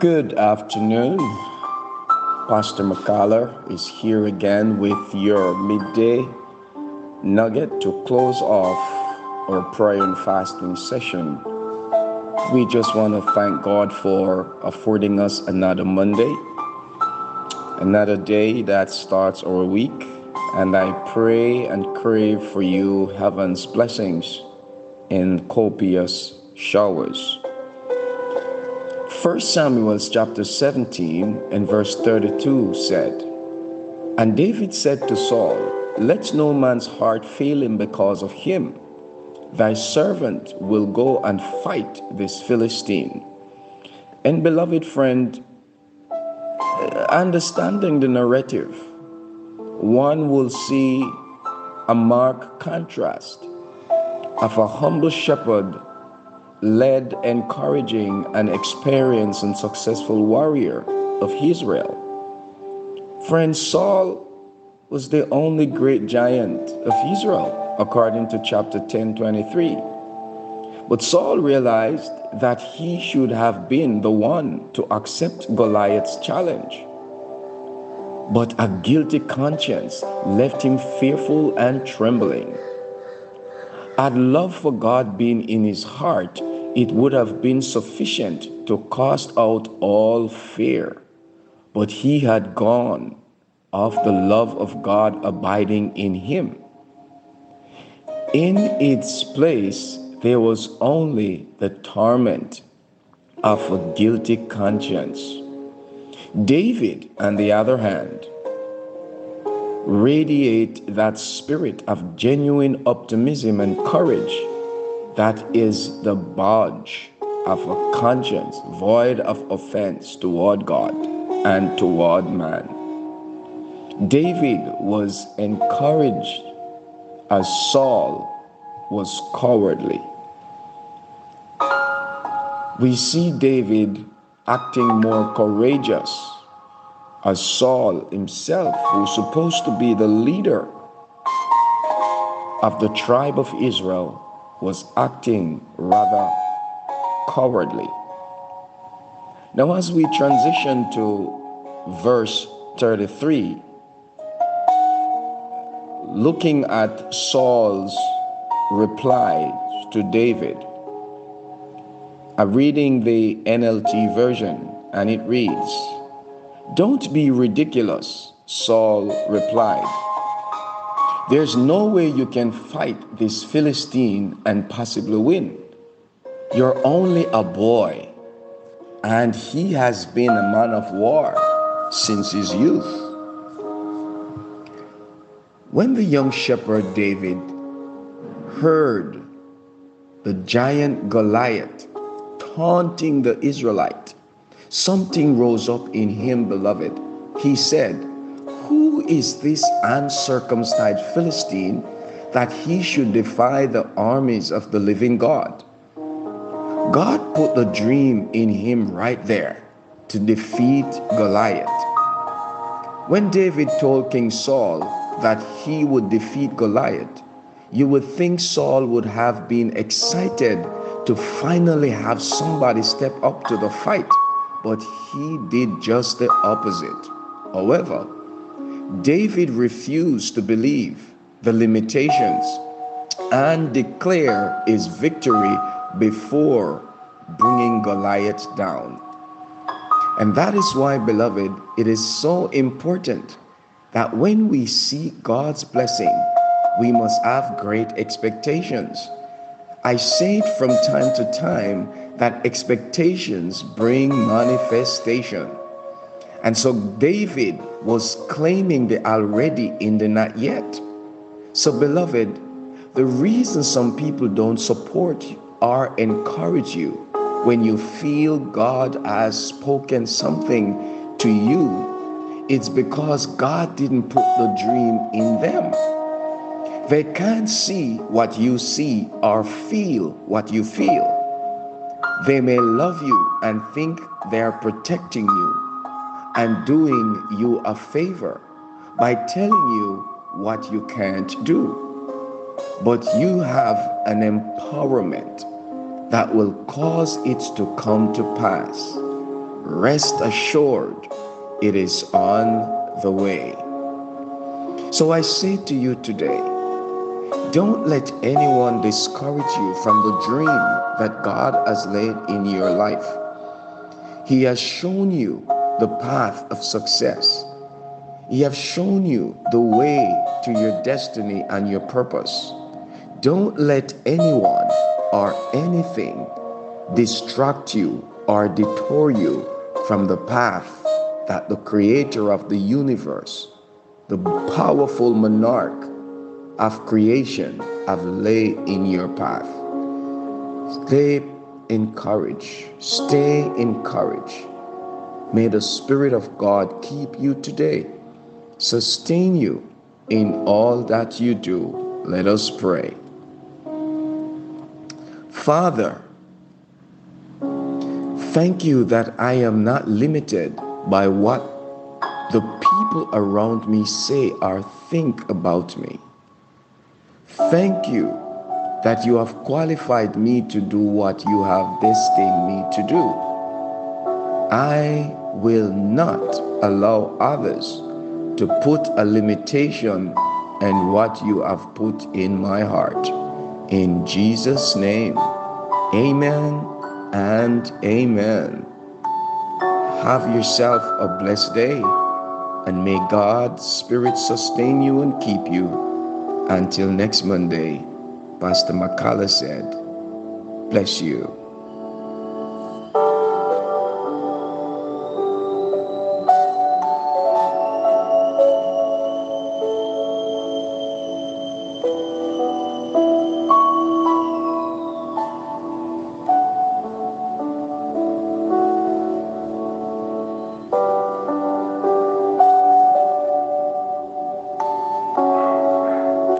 Good afternoon. Pastor McCullough is here again with your midday nugget to close off our prayer and fasting session. We just want to thank God for affording us another Monday, another day that starts our week, and I pray and crave for you heaven's blessings in copious showers. 1 Samuel chapter 17 and verse 32 said, "And David said to Saul, Let no man's heart fail him because of him. Thy servant will go and fight this Philistine." And beloved friend, understanding the narrative, one will see a marked contrast of a humble shepherd led, encouraging, and experienced and successful warrior of Israel. Friend, Saul was the only great giant of Israel, according to chapter 10:23. But Saul realized that he should have been the one to accept Goliath's challenge. But a guilty conscience left him fearful and trembling. A love for God being in his heart, it would have been sufficient to cast out all fear. But he had gone off the love of God abiding in him. In its place, there was only the torment of a guilty conscience. David, on the other hand, radiate that spirit of genuine optimism and courage that is the badge of a conscience void of offense toward God and toward man. David was encouraged as Saul was cowardly. We see David acting more courageous as Saul himself, who's supposed to be the leader of the tribe of Israel, was acting rather cowardly. Now, as we transition to verse 33, looking at Saul's reply to David, I'm reading the NLT version, and it reads, "Don't be ridiculous," Saul replied. "There's no way you can fight this Philistine and possibly win. You're only a boy, and he has been a man of war since his youth." When the young shepherd David heard the giant Goliath taunting the Israelite, something rose up in him, beloved. He said, "Who is this uncircumcised Philistine that he should defy the armies of the living God?" God put the dream in him right there to defeat Goliath. When David told King Saul that he would defeat Goliath, you would think Saul would have been excited to finally have somebody step up to the fight. But he did just the opposite. However, David refused to believe the limitations and declare his victory before bringing Goliath down. And that is why, beloved, it is so important that when we seek God's blessing, we must have great expectations. I say it from time to time that expectations bring manifestation. And so David was claiming the already in the not yet. So beloved, the reason some people don't support or encourage you when you feel God has spoken something to you, it's because God didn't put the dream in them. They can't see what you see or feel what you feel. They may love you and think they're protecting you and doing you a favor by telling you what you can't do. But you have an empowerment that will cause it to come to pass. Rest assured, it is on the way. So I say to you today, don't let anyone discourage you from the dream that God has laid in your life. He has shown you the path of success. He has shown you the way to your destiny and your purpose. Don't let anyone or anything distract you or detour you from the path that the Creator of the universe, the powerful monarch of creation, have laid in your path. Stay encouraged. Stay encouraged. May the Spirit of God keep you today, sustain you in all that you do. Let us pray. Father, thank you that I am not limited by what the people around me say or think about me. Thank you that you have qualified me to do what you have destined me to do. I will not allow others to put a limitation and what you have put in my heart. In Jesus' name, amen and amen. Have yourself a blessed day, and may God's Spirit sustain you and keep you. Until next Monday, Pastor McCullough said, bless you.